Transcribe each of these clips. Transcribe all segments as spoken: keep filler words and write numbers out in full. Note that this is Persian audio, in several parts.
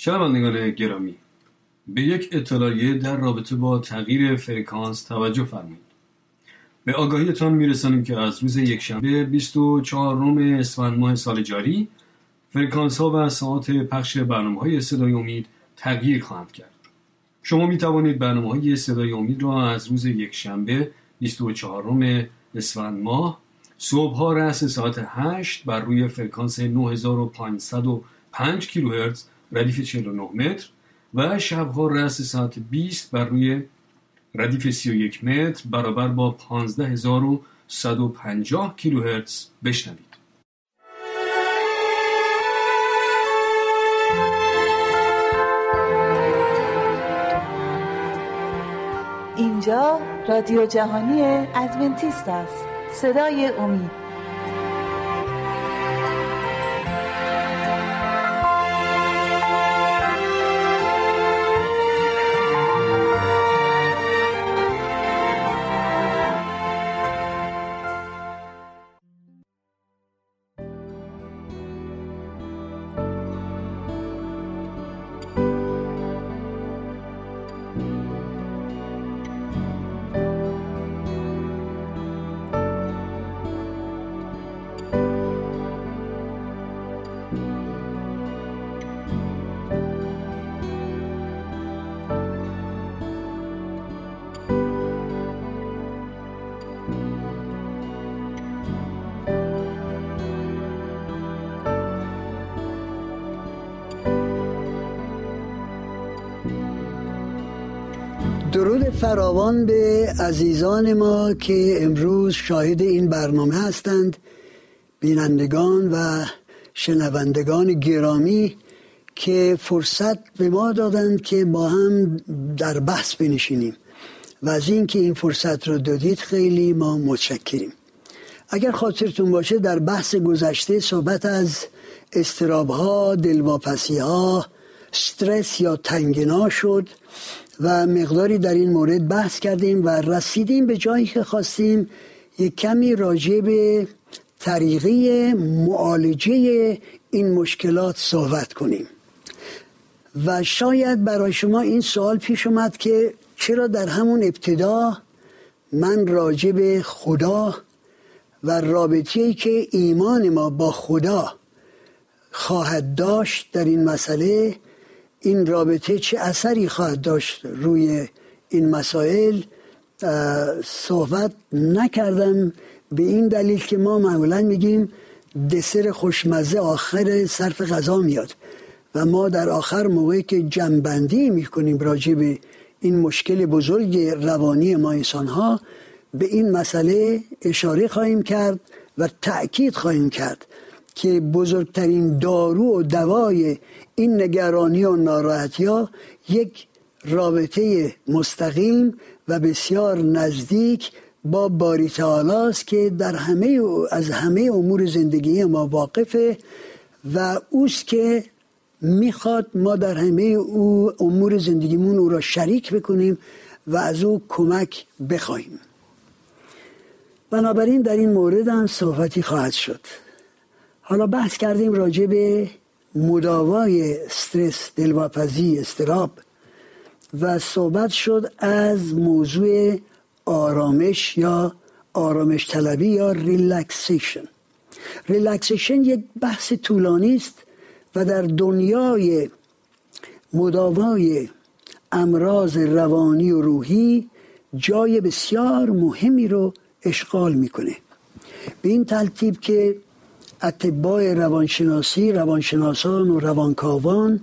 شنوندگان گرامی، به یک اطلاعیه در رابطه با تغییر فرکانس توجه فرمایید. به آگاهیتان می‌رسانیم که از روز یکشنبه بیست و چهارم اسفند ماه سال جاری فرکانس‌ها و ساعات پخش برنامه‌های صدای امید تغییر خواهند کرد. شما می‌توانید برنامه‌های صدای امید را از روز یکشنبه بیست و چهارم اسفند ماه صبح‌ها رأس ساعت هشت بر روی فرکانس نه هزار و پانصد و پنج کیلوهرتز ردیف چهل و نه متر و شب‌ها رأس ساعت بیست بر روی ردیف سی و یک متر برابر با پانزده هزار و صد و پنجاه کیلوهرتز بشنوید. اینجا رادیو جهانی ادونتیست است. صدای امید. درود فراوان به عزیزان ما که امروز شاهد این برنامه هستند، بینندگان و شنوندگان گرامی که فرصت به ما دادند که با هم در بحث بنشینیم و از این که این فرصت را دادید خیلی ما متشکریم. اگر خاطرتون باشه در بحث گذشته صحبت از اضطراب‌ها، دلواپسی‌ها، استرس یا تنگنا شد و مقداری در این مورد بحث کردیم و رسیدیم به جایی که خواستیم یک کمی راجع به طریقه معالجه این مشکلات صحبت کنیم. و شاید برای شما این سوال پیش اومد که چرا در همون ابتدا من راجع به خدا و رابطه‌ای که ایمان ما با خدا خواهد داشت در این مسئله، این رابطه چه اثری خواهد داشت روی این مسائل صحبت نکردم، به این دلیل که ما معمولا میگیم دسر خوشمزه آخر صرف غذا میاد و ما در آخر موقعی که جنبندی میکنیم راجع به این مشکل بزرگ روانی ما انسانها به این مسئله اشاره خواهیم کرد و تأکید خواهیم کرد که بزرگترین دارو و دوای این نگرانی و ناراحتی‌ها یک رابطه مستقیم و بسیار نزدیک با باری تعالی است که در همه از همه امور زندگی ما واقفه و اوست که میخواد ما در همه او امور زندگیمون او را شریک بکنیم و از او کمک بخوایم. بنابراین در این مورد هم صحبتی خواهد شد. حالا بحث کردیم راجع به مداوای استرس، دلواپسی، اضطراب و صحبت شد از موضوع آرامش یا آرامش طلبی یا ریلکسیشن. ریلکسیشن یک بحث طولانی است و در دنیای مداوای امراض روانی و روحی جای بسیار مهمی رو اشغال میکنه. به این ترتیب که اطباء روانشناسی، روانشناسان و روانکاوان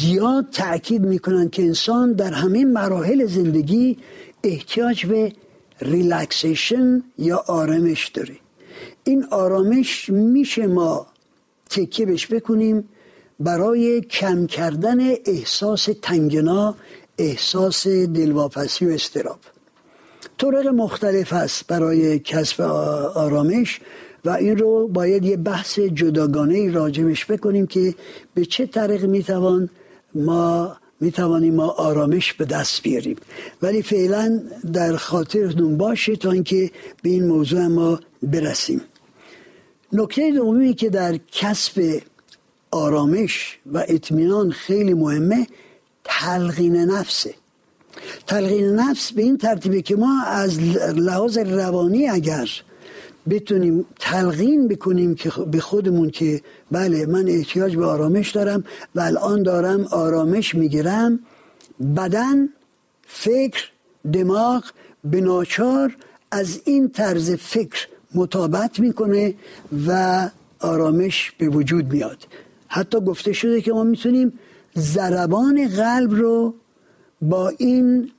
زیاد تأکید میکنند که انسان در همه مراحل زندگی احتیاج به ریلکسیشن یا آرامش داره. این آرامش میشه ما تکیه بهش بکنیم برای کم کردن احساس تنگنا، احساس دلواپسی و اضطراب. طرق مختلف هست برای کسب آرامش و این رو باید یه بحث جداگانه راجبش بکنیم که به چه طریق میتوان ما میتوانیم ما آرامش به دست بیاریم. ولی فعلا در خاطرتون باشه تا اینکه به این موضوع ما برسیم. نکته دومی که در کسب آرامش و اطمینان خیلی مهمه، تلقین نفسه. تلقین نفس به این ترتیبه که ما از لحاظ روانی اگر بتونیم تلقین بکنیم که به خودمون که بله من احتیاج به آرامش دارم و الان دارم آرامش میگیرم، بدن، فکر، دماغ به ناچار از این طرز فکر مطابقت میکنه و آرامش به وجود میاد. حتی گفته شده که ما میتونیم ضربان قلب رو با این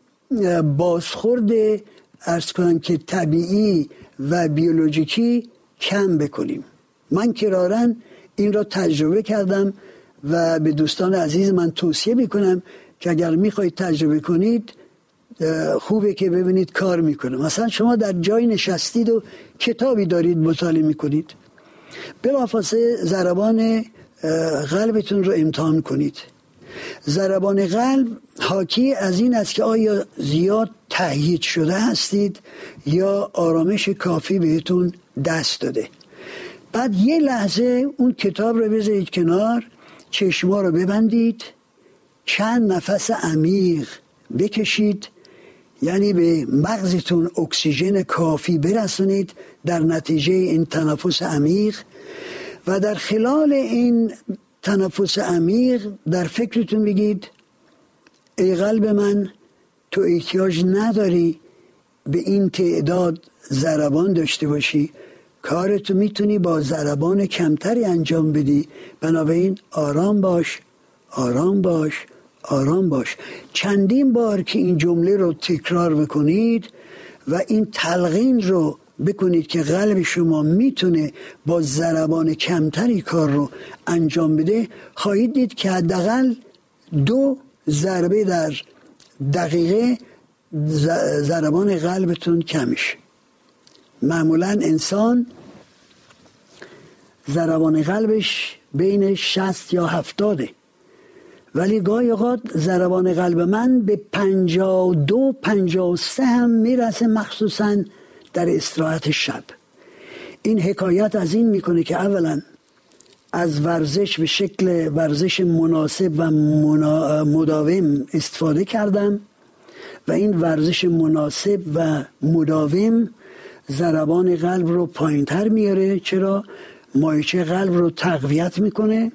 بازخورد عرض کنم که طبیعی و بیولوژیکی کم بکنیم. من کراراً این را تجربه کردم و به دوستان عزیز من توصیه میکنم که اگر میخواید تجربه کنید خوبه که ببینید کار میکنه. مثلا شما در جای نشستید و کتابی دارید مطالعه میکنید، بلافاصله ضربان قلبتون رو امتحان کنید. ضربان قلب حاکی از این است که آیا زیاد تهییج شده هستید یا آرامش کافی بهتون دست داده. بعد یه لحظه اون کتاب رو بذارید کنار، چشما رو ببندید، چند نفس عمیق بکشید، یعنی به مغزتون اکسیژن کافی برسونید در نتیجه این تنفس عمیق. و در خلال این تنفس عمیق در فکرتون بگید ای قلب من، تو احتیاج نداری به این تعداد ضربان داشته باشی، کارتو میتونی با ضربان کمتری انجام بدی، بنابراین آرام باش، آرام باش، آرام باش. چندین بار که این جمله رو تکرار بکنید و این تلقین رو بکنید که قلب شما میتونه با ضربان کمتری کار رو انجام بده، خواهید دید که حداقل دو ضربه در دقیقه ضربان قلبتون کمش. معمولا انسان ضربان قلبش بین شصت یا هفتاده، ولی گاهی اوقات ضربان قلب من به پنجاه و دو پنجاه و سه هم میرسه، مخصوصا در استراحت شب. این حکایت از این میکنه که اولا از ورزش به شکل ورزش مناسب و منا... مداوم استفاده کردم و این ورزش مناسب و مداوم ضربان قلب رو پایین تر میاره. چرا؟ مایچه قلب رو تقویت میکنه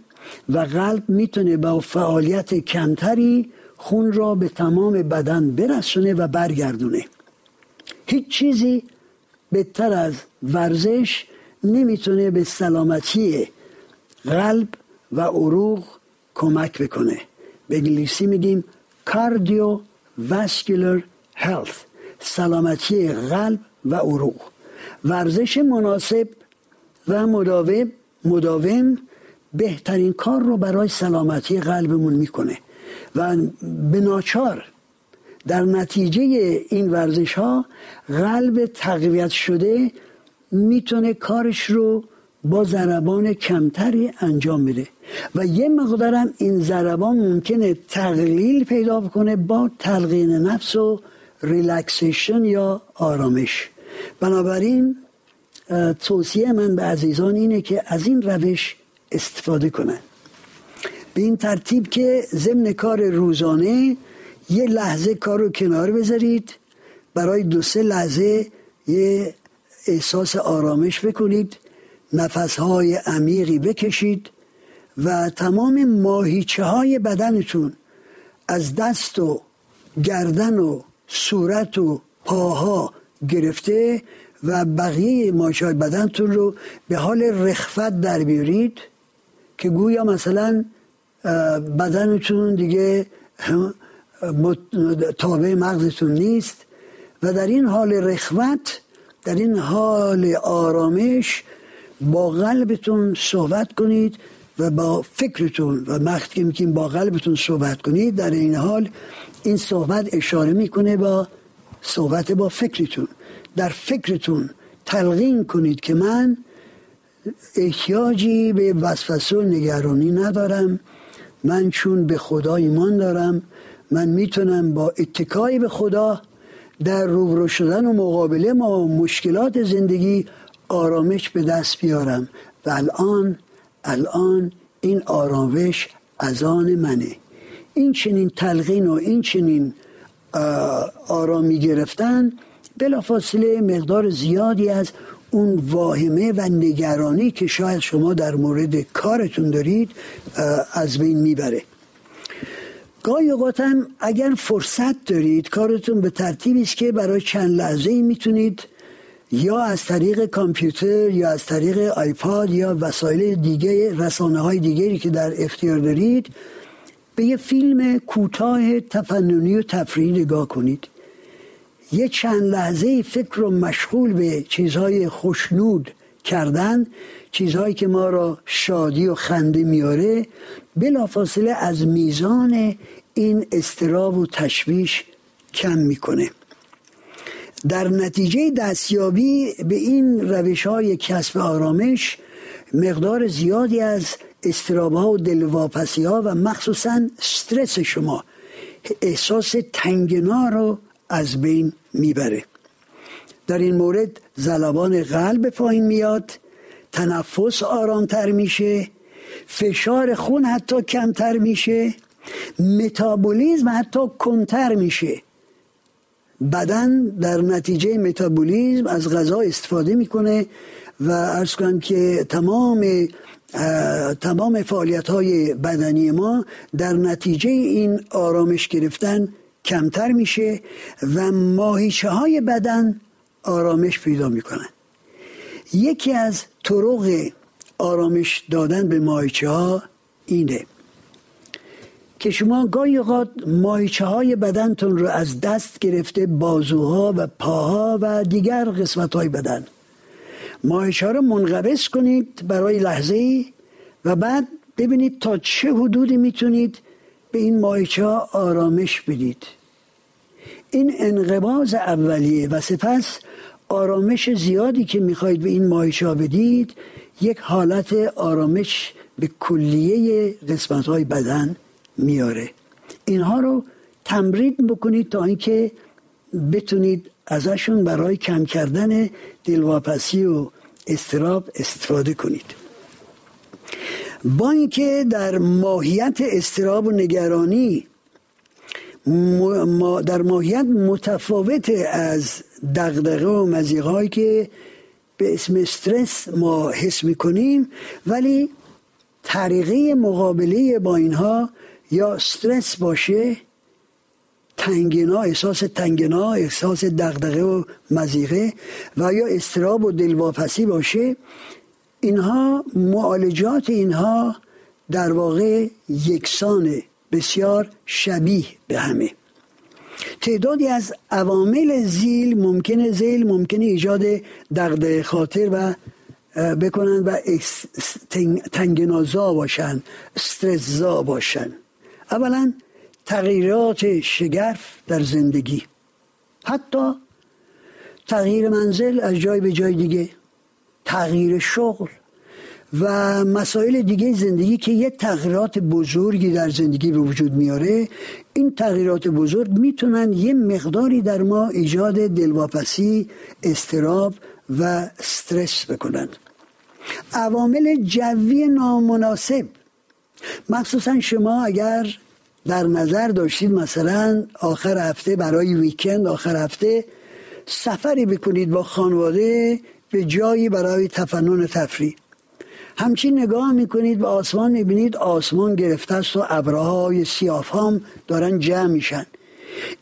و قلب میتونه با فعالیت کمتری خون را به تمام بدن برسونه و برگردونه. هیچ چیزی بهتر از ورزش نمیتونه به سلامتی قلب و عروق کمک بکنه. به انگلیسی میگیم کاردیو واسکولار هلت، سلامتی قلب و عروق. ورزش مناسب و مداوم مداوم بهترین کار رو برای سلامتی قلبمون میکنه و به ناچار در نتیجه این ورزش ها قلب تقویت شده میتونه کارش رو با ضربان کمتری انجام بده و یه مقدارم این ضربان ممکنه تقلیل پیدا کنه با تلقین نفس و ریلکسیشن یا آرامش. بنابراین توصیه من به عزیزان اینه که از این روش استفاده کنن، به این ترتیب که ضمن کار روزانه یه لحظه کار رو کنار بذارید، برای دو سه لحظه یه احساس آرامش بکنید، نفسهای عمیقی بکشید و تمام ماهیچه های بدنتون از دست و گردن و صورت و پاها گرفته و بقیه ماهیچه های بدنتون رو به حال رخوت در بیارید که گویا مثلا بدنتون دیگه تابع مغزتون نیست و در این حال رخوت، در این حال آرامش با قلبتون صحبت کنید و با فکرتون و وقتی میگیم با قلبتون صحبت کنید، در این حال این صحبت اشاره میکنه با صحبت با فکرتون. در فکرتون تلقین کنید که من احتیاجی به وسوسه و نگرانی ندارم، من چون به خدا ایمان دارم من میتونم با اتکای به خدا در روبرو شدن و مقابله با مشکلات زندگی آرامش به دست بیارم و الان الان این آرامش اذان منه. این چنین تلقین و این چنین آرامی گرفتن بلافاصله مقدار زیادی از اون واهمه و نگرانی که شاید شما در مورد کارتون دارید از بین میبره. گاهی اوقات هم اگر فرصت دارید کارتون به ترتیبی است که برای چند لحظه‌ای میتونید یا از طریق کامپیوتر یا از طریق آیپاد یا وسایل دیگه، رسانه‌های دیگری که در اختیار دارید، به یه فیلم کوتاه تفننی و تفریحی نگاه کنید. یه چند لحظه فکر رو مشغول به چیزهای خوشنود کردن، چیزهایی که ما را شادی و خنده میاره، بلافاصله از میزان این اضطراب و تشویش کم میکنه. در نتیجه دستیابی به این روش‌های کسب آرامش، مقدار زیادی از اضطراب‌ها و دلواپسی‌ها و مخصوصاً استرس شما، احساس تنگنا رو از بین میبره. در این مورد ضربان قلب پایین میاد، تنفس آرامتر میشه، فشار خون حتی کمتر میشه، متابولیزم حتی کنتر میشه. بدن در نتیجه متابولیزم از غذا استفاده میکنه و عرض کنم که تمام تمام فعالیت‌های بدنی ما در نتیجه این آرامش گرفتن کمتر میشه و ماهیچه‌های بدن آرامش پیدا میکنن. یکی از طرق آرامش دادن به ماهیچه‌ها اینه که شما گاهی اوقات ماهیچه‌های بدنتون رو از دست گرفته، بازوها و پاها و دیگر قسمت‌های بدن، ماهیچه‌ها رو منقبض کنید برای لحظه‌ای و بعد ببینید تا چه حدودی میتونید به این ماهیچه‌ها آرامش بدید. این انقباض اولیه و سپس آرامش زیادی که میخواید به این ماهیچه‌ها بدید، یک حالت آرامش به کلیه قسمت‌های بدن میاره. اینها رو تمرین بکنید تا اینکه بتونید ازشون برای کم کردن دلواپسی و اضطراب استفاده کنید. با اینکه در ماهیت اضطراب و نگرانی ما در ماهیت متفاوت از دغدغه و مضیقه‌هایی که به اسم استرس ما حس میکنیم، ولی طریقه مقابله با اینها یا استرس باشه، تنگنا، احساس تنگنا، احساس دغدغه و مضیقه، و یا اضطراب و دلواپسی باشه، اینها معالجات اینها در واقع یکسانه، بسیار شبیه به همه. تعدادی از عوامل زیل ممکنه زیل ممکنه ایجاد دغدغه خاطر و بکنن و تنگنازا باشن، استرسزا باشن. اولا تغییرات شگرف در زندگی، حتی تغییر منزل از جای به جای دیگه، تغییر شغل و مسائل دیگه زندگی که یه تغییرات بزرگی در زندگی به وجود میاره. این تغییرات بزرگ میتونن یه مقداری در ما ایجاد دلواپسی، اضطراب و استرس بکنن. عوامل جوی نامناسب، مخصوصا شما اگر در نظر داشتید مثلا آخر هفته برای ویکند، آخر هفته سفری بکنید با خانواده به جایی برای تفنن و تفریح، همچین نگاه میکنید به آسمان، میبینید آسمان گرفته است و ابرهای سیاه‌فام دارن جمع میشن.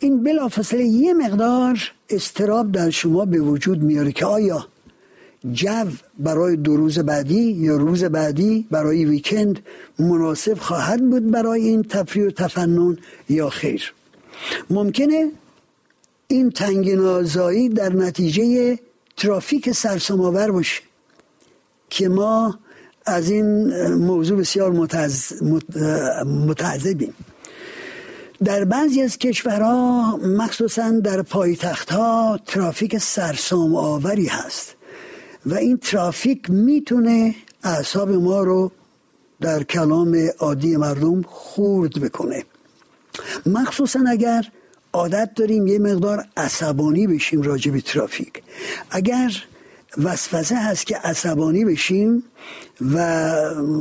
این بلافاصله یه مقدار اضطراب در شما به وجود میاره که آیا جو برای دو روز بعدی یا روز بعدی برای ویکند مناسب خواهد بود برای این تفریح و تفنن یا خیر. ممکنه این تنگنازایی در نتیجه ترافیک سرسام‌آور باشه که ما از این موضوع بسیار متعذبیم. در بعضی از کشورها مخصوصاً در پایتخت‌ها ترافیک سرسام‌آوری هست و این ترافیک میتونه اعصاب ما رو در کلام عادی مردم خورد بکنه، مخصوصا اگر عادت داریم یه مقدار عصبانی بشیم راجع به ترافیک. اگر وسوسه هست که عصبانی بشیم و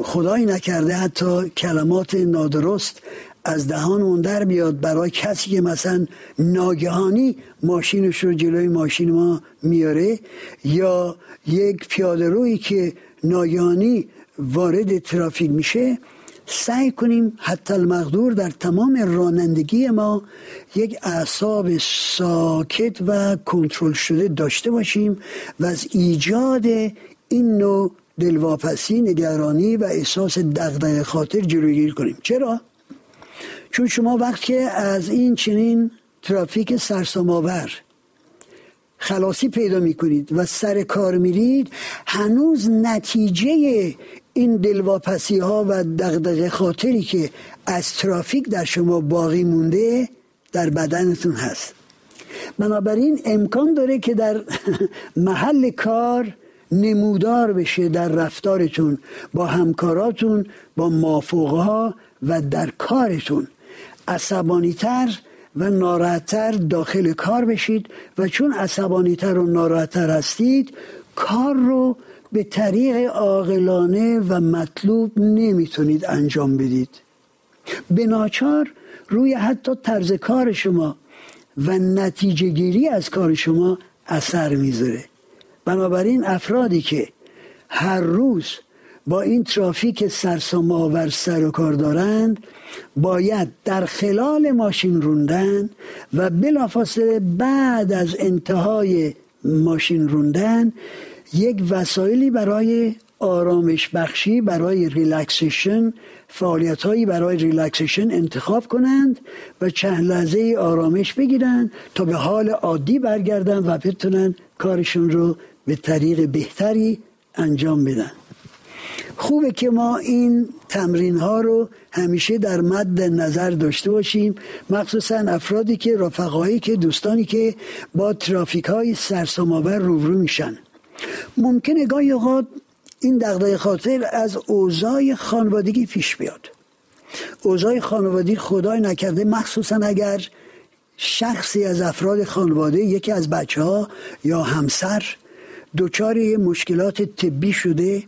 خدایی نکرده حتی کلمات نادرست از دهانمون در بیاد برای کسی که مثلا ناگهانی ماشینش رو جلوی ماشین ما میاره، یا یک پیاده رویی که ناگهانی وارد ترافیک میشه. سعی کنیم حتی المقدور در تمام رانندگی ما یک اعصاب ساکت و کنترل شده داشته باشیم و از ایجاد این نوع دلواپسی، نگرانی و احساس دغدغه خاطر جلوگیری کنیم. چرا؟ چون شما وقتی از این چنین ترافیک سرسام‌آور خلاصی پیدا میکنید و سر کار میرید، هنوز نتیجه این دلواپسی ها و دغدغه خاطری که از ترافیک در شما باقی مونده در بدنتون هست. بنابراین امکان داره که در محل کار نمودار بشه در رفتارتون با همکاراتون، با مافوقها و در کارتون. عصبانی‌تر و ناراحت‌تر داخل کار بشید و چون عصبانی‌تر و ناراحت‌تر هستید کار رو به طریق عاقلانه و مطلوب نمیتونید انجام بدید. به ناچار روی حتی طرز کار شما و نتیجه گیری از کار شما اثر میذاره. بنابراین افرادی که هر روز با این ترافیک سرسام‌آور سر و کار دارند باید در خلال ماشین راندن و بلافاصله بعد از انتهای ماشین راندن یک وسایلی برای آرامش بخشی، برای ریلکسیشن، فعالیت‌هایی برای ریلکسیشن انتخاب کنند و چند لحظه آرامش بگیرند تا به حال عادی برگردند و بتونن کارشون رو به طریق بهتری انجام بدن. خوبه که ما این تمرین ها رو همیشه در مد نظر داشته باشیم، مخصوصا افرادی که رفقایی که دوستانی که با ترافیک های سرسام‌آور روبرو میشن. ممکنه گاهی اوقات این دغدغه خاطر از اوضاع خانوادگی پیش بیاد. اوضاع خانوادگی خدای نکرده، مخصوصا اگر شخصی از افراد خانواده، یکی از بچه‌ها یا همسر دچار مشکلات طبی شده،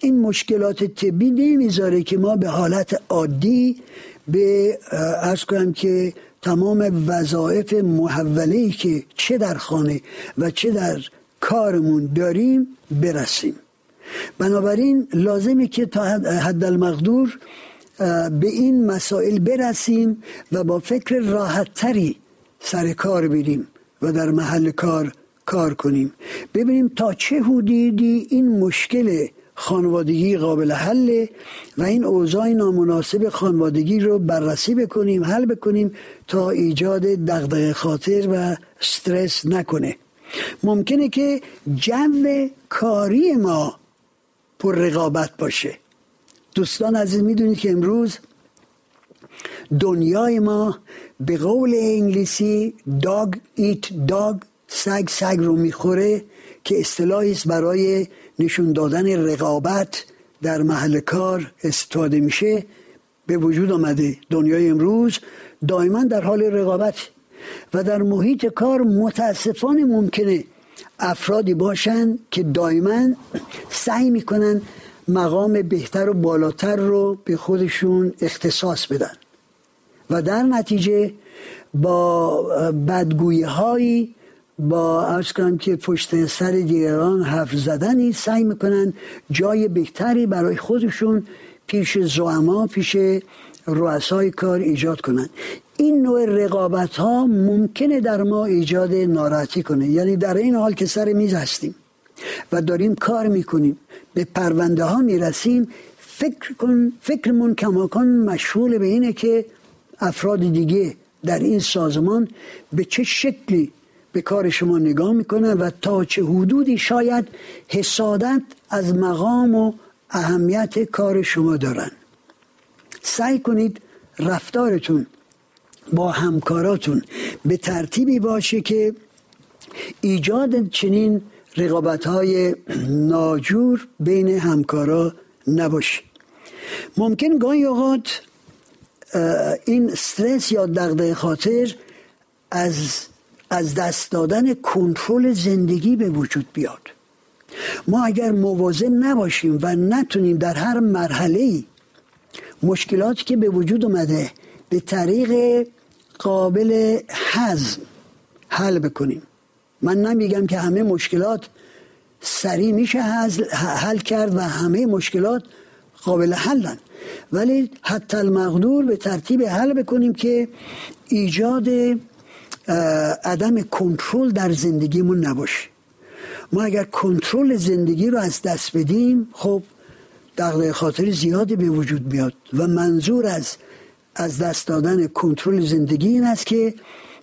این مشکلات طبی نمیذاره که ما به حالت عادی به عرض کنم که تمام وظایف محوله‌ای که چه در خانه و چه در کارمون داریم برسیم. بنابراین لازمه که تا حد المقدور به این مسائل برسیم و با فکر راحت‌تری سر کار بریم و در محل کار کار کنیم، ببینیم تا چه حدودی این مشکل خانوادگی قابل حله و این اوضاع نامناسب خانوادگی رو بررسی بکنیم، حل بکنیم تا ایجاد دغدغه خاطر و استرس نکنه. ممکنه که جو کاری ما پر رقابت باشه. دوستان عزیز، میدونید که امروز دنیای ما به قول انگلیسی dog eat dog، سگ سگ رو میخوره، که اصطلاحی است برای نشون دادن رقابت در محل کار استفاده میشه، به وجود آمده. دنیای امروز دائما در حال رقابت و در محیط کار متاسفانه ممکنه افرادی باشن که دائما سعی میکنن مقام بهتر و بالاتر رو به خودشون اختصاص بدن و در نتیجه با بدگویی هایی، با عرض کنم که پشت سر دیگران حرف زدنی، سعی میکنن جای بهتری برای خودشون پیش زعما، پیش رؤسای کار ایجاد کنن. این نوع رقابت ها ممکنه در ما ایجاد ناراحتی کنه. یعنی در این حال که سر میز هستیم و داریم کار میکنیم، به پرونده ها میرسیم، فکر کن فکرمون کماکان مشغول به اینه که افراد دیگه در این سازمان به چه شکلی به کار شما نگاه میکنن و تا چه حدودی شاید حسادت از مقام و اهمیت کار شما دارن. سعی کنید رفتارتون با همکاراتون به ترتیبی باشه که ایجاد چنین رقابت‌های ناجور بین همکارا نباشه. ممکن گاهی اوقات این استرس یا دغدغه خاطر از از دست دادن کنترل زندگی به وجود بیاد. ما اگر مواظب نباشیم و نتونیم در هر مرحله‌ای مشکلاتی که به وجود اومده به طریق قابل هضم حل بکنیم. من نمیگم که همه مشکلات سریع میشه حل کرد و همه مشکلات قابل حلن، ولی حتی المقدور به ترتیب حل بکنیم که ایجاد عدم کنترل در زندگیمون نباشه. ما اگر کنترل زندگی رو از دست بدیم، خب دغدغه خاطر زیادی به وجود میاد و منظور از از دست دادن کنترل زندگی این است که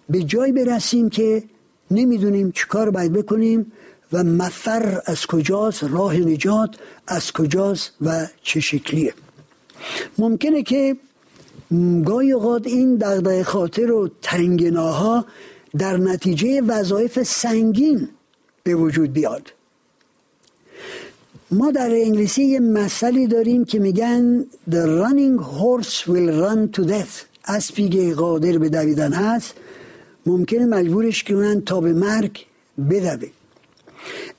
به جای برسیم که نمیدونیم چیکار باید بکنیم و مفر از کجاست، راه نجات از کجاست و چه شکلیه. ممکنه که گاهی اوقات این دغدغه خاطر و تنگناها در نتیجه وظایف سنگین به وجود بیاد. ما در انگلیسی یه مسئله داریم که میگن The running horse will run to death. اسبی که قادر به دویدن هست ممکنه مجبورش کنن تا به مرگ بدوه.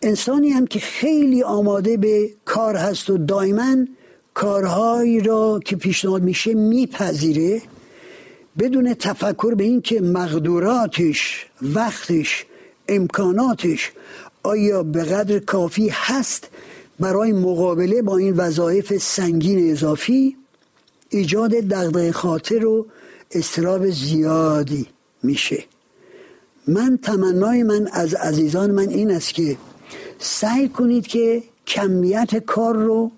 انسانی هم که خیلی آماده به کار هست و دائما کارهایی را که پیشنهاد میشه میپذیره بدون تفکر به این که مقدوراتش، وقتش، امکاناتش آیا به قدر کافی هست برای مقابله با این وظایف سنگین اضافی، ایجاد دغدغه خاطر و اضطراب زیادی میشه. من تمنای من از عزیزان من این است که سعی کنید که کمیت کار رو،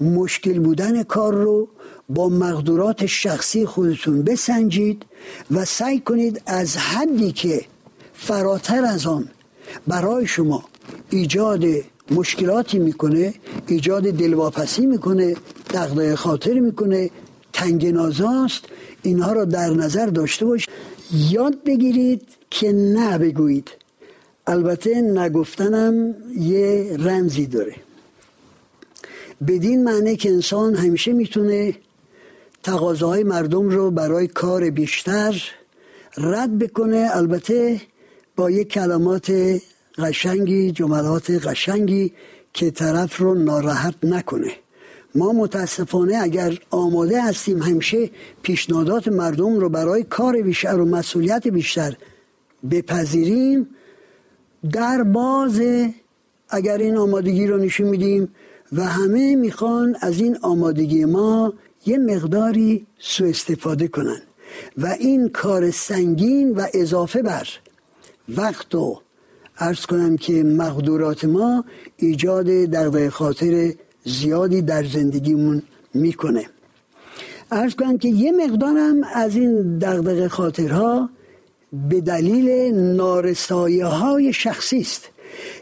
مشکل بودن کار رو با مقدورات شخصی خودتون بسنجید و سعی کنید از حدی که فراتر از آن برای شما ایجاد مشکلاتی میکنه، ایجاد دلواپسی میکنه، دغدغه خاطر میکنه، تنگنازاست، اینها را در نظر داشته باشید. یاد بگیرید که نه بگویید. البته نگفتنم یه رمزی داره، بدین معنی که انسان همیشه میتونه تقاضاهای مردم رو برای کار بیشتر رد بکنه، البته با یه کلمات قشنگی، جملات قشنگی که طرف رو ناراحت نکنه. ما متاسفانه اگر آماده هستیم همیشه پیشنهادات مردم رو برای کار بیشتر و مسئولیت بیشتر بپذیریم، در باز اگر این آمادگی رو نشون میدیم و همه میخوان از این آمادگی ما یه مقداری سوء استفاده کنن و این کار سنگین و اضافه بر وقت و عرض کنم که مقدورات ما ایجاد دغدغه خاطر زیادی در زندگیمون میکنه. عرض کنم که یه مقدارم از این دغدغه خاطرها به دلیل نارسایی‌های شخصی است،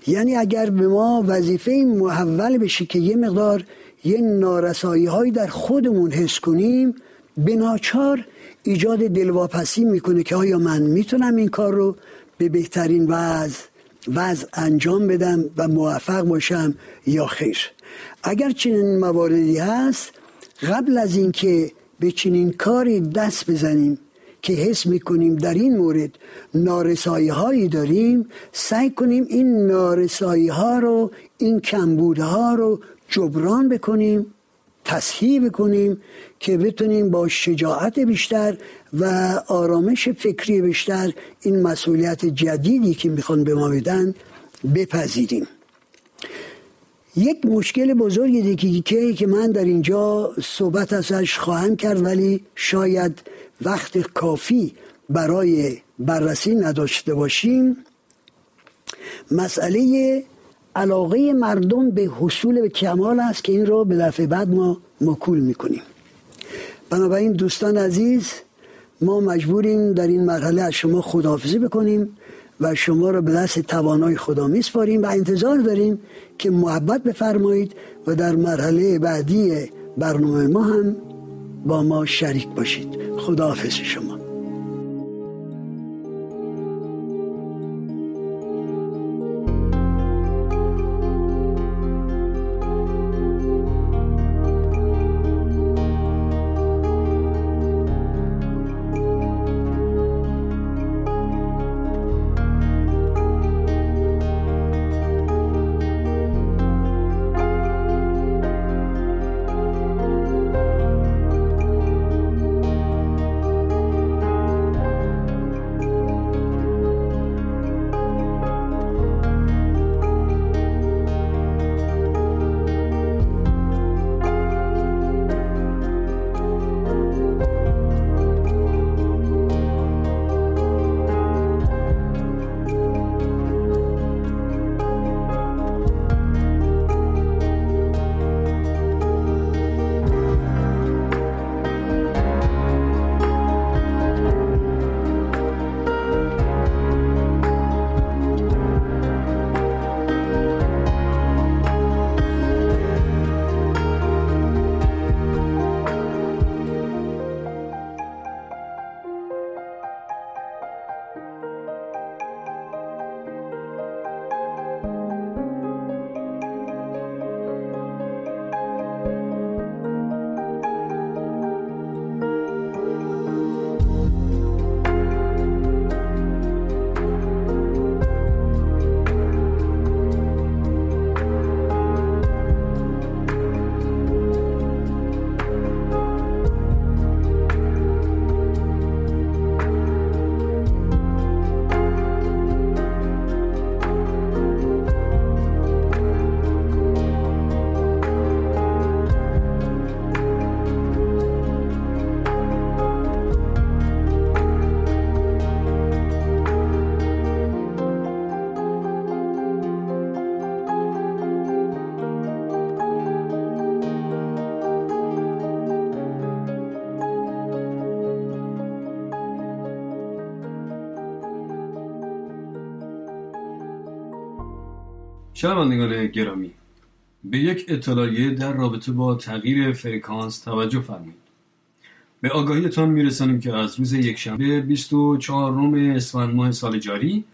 یعنی اگر به ما وظیفه محول بشه که یه مقدار یه نارسایی‌هایی در خودمون حس کنیم، به ناچار ایجاد دلواپسی میکنه که آیا من میتونم این کار رو به بهترین وضع وضع انجام بدم و موفق باشم یا خیر. اگر چنین مواردی هست، قبل از اینکه به چنین کاری دست بزنیم که حس میکنیم در این مورد نارسایی هایی داریم، سعی کنیم این نارسایی ها رو، این کمبود ها رو جبران بکنیم، تصحیح بکنیم که بتونیم با شجاعت بیشتر و آرامش فکری بیشتر این مسئولیت جدیدی که میخوان به ما بدن بپذیریم. یک مشکل بزرگی دیگه که من در اینجا صحبت ازش خواهم کرد ولی شاید وقت کافی برای بررسی نداشته باشیم، مسئله علاقه مردم به حصول به کمال است که این رو به دفعه بعد ما مکول میکنیم. بنابراین دوستان عزیز، ما مجبوریم در این مرحله از شما خداحافظی بکنیم و شما رو به دست توانای خدا میسپاریم و انتظار داریم که محبت بفرمایید و در مرحله بعدی برنامه ما هم با ما شریک باشید. خداحافظ شما. شنوندگان گرامی، به یک اطلاعیه در رابطه با تغییر فرکانس توجه فرمایید. به آگاهیتان میرسانیم که از روز یکشنبه بیست و چهارم اسفند ماه سال جاری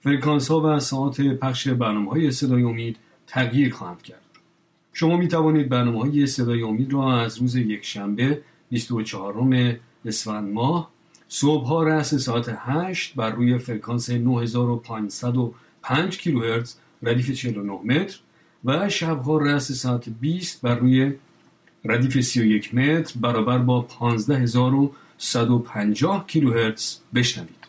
فرکانس ها و ساعات پخش برنامه های صدای امید تغییر خواهند کرد. شما می توانید برنامه های صدای امید را از روز یکشنبه بیست و چهارم اسفند ماه صبح ها رأس ساعت هشت بر روی فرکانس نه هزار و پانصد و پنج کیلوهرتز ردیف چهل و نه متر و شب ها رأس ساعت بیست بر روی ردیف سی و یک متر برابر با پانزده هزار و صد و پنجاه کیلوهرتز بشنوید.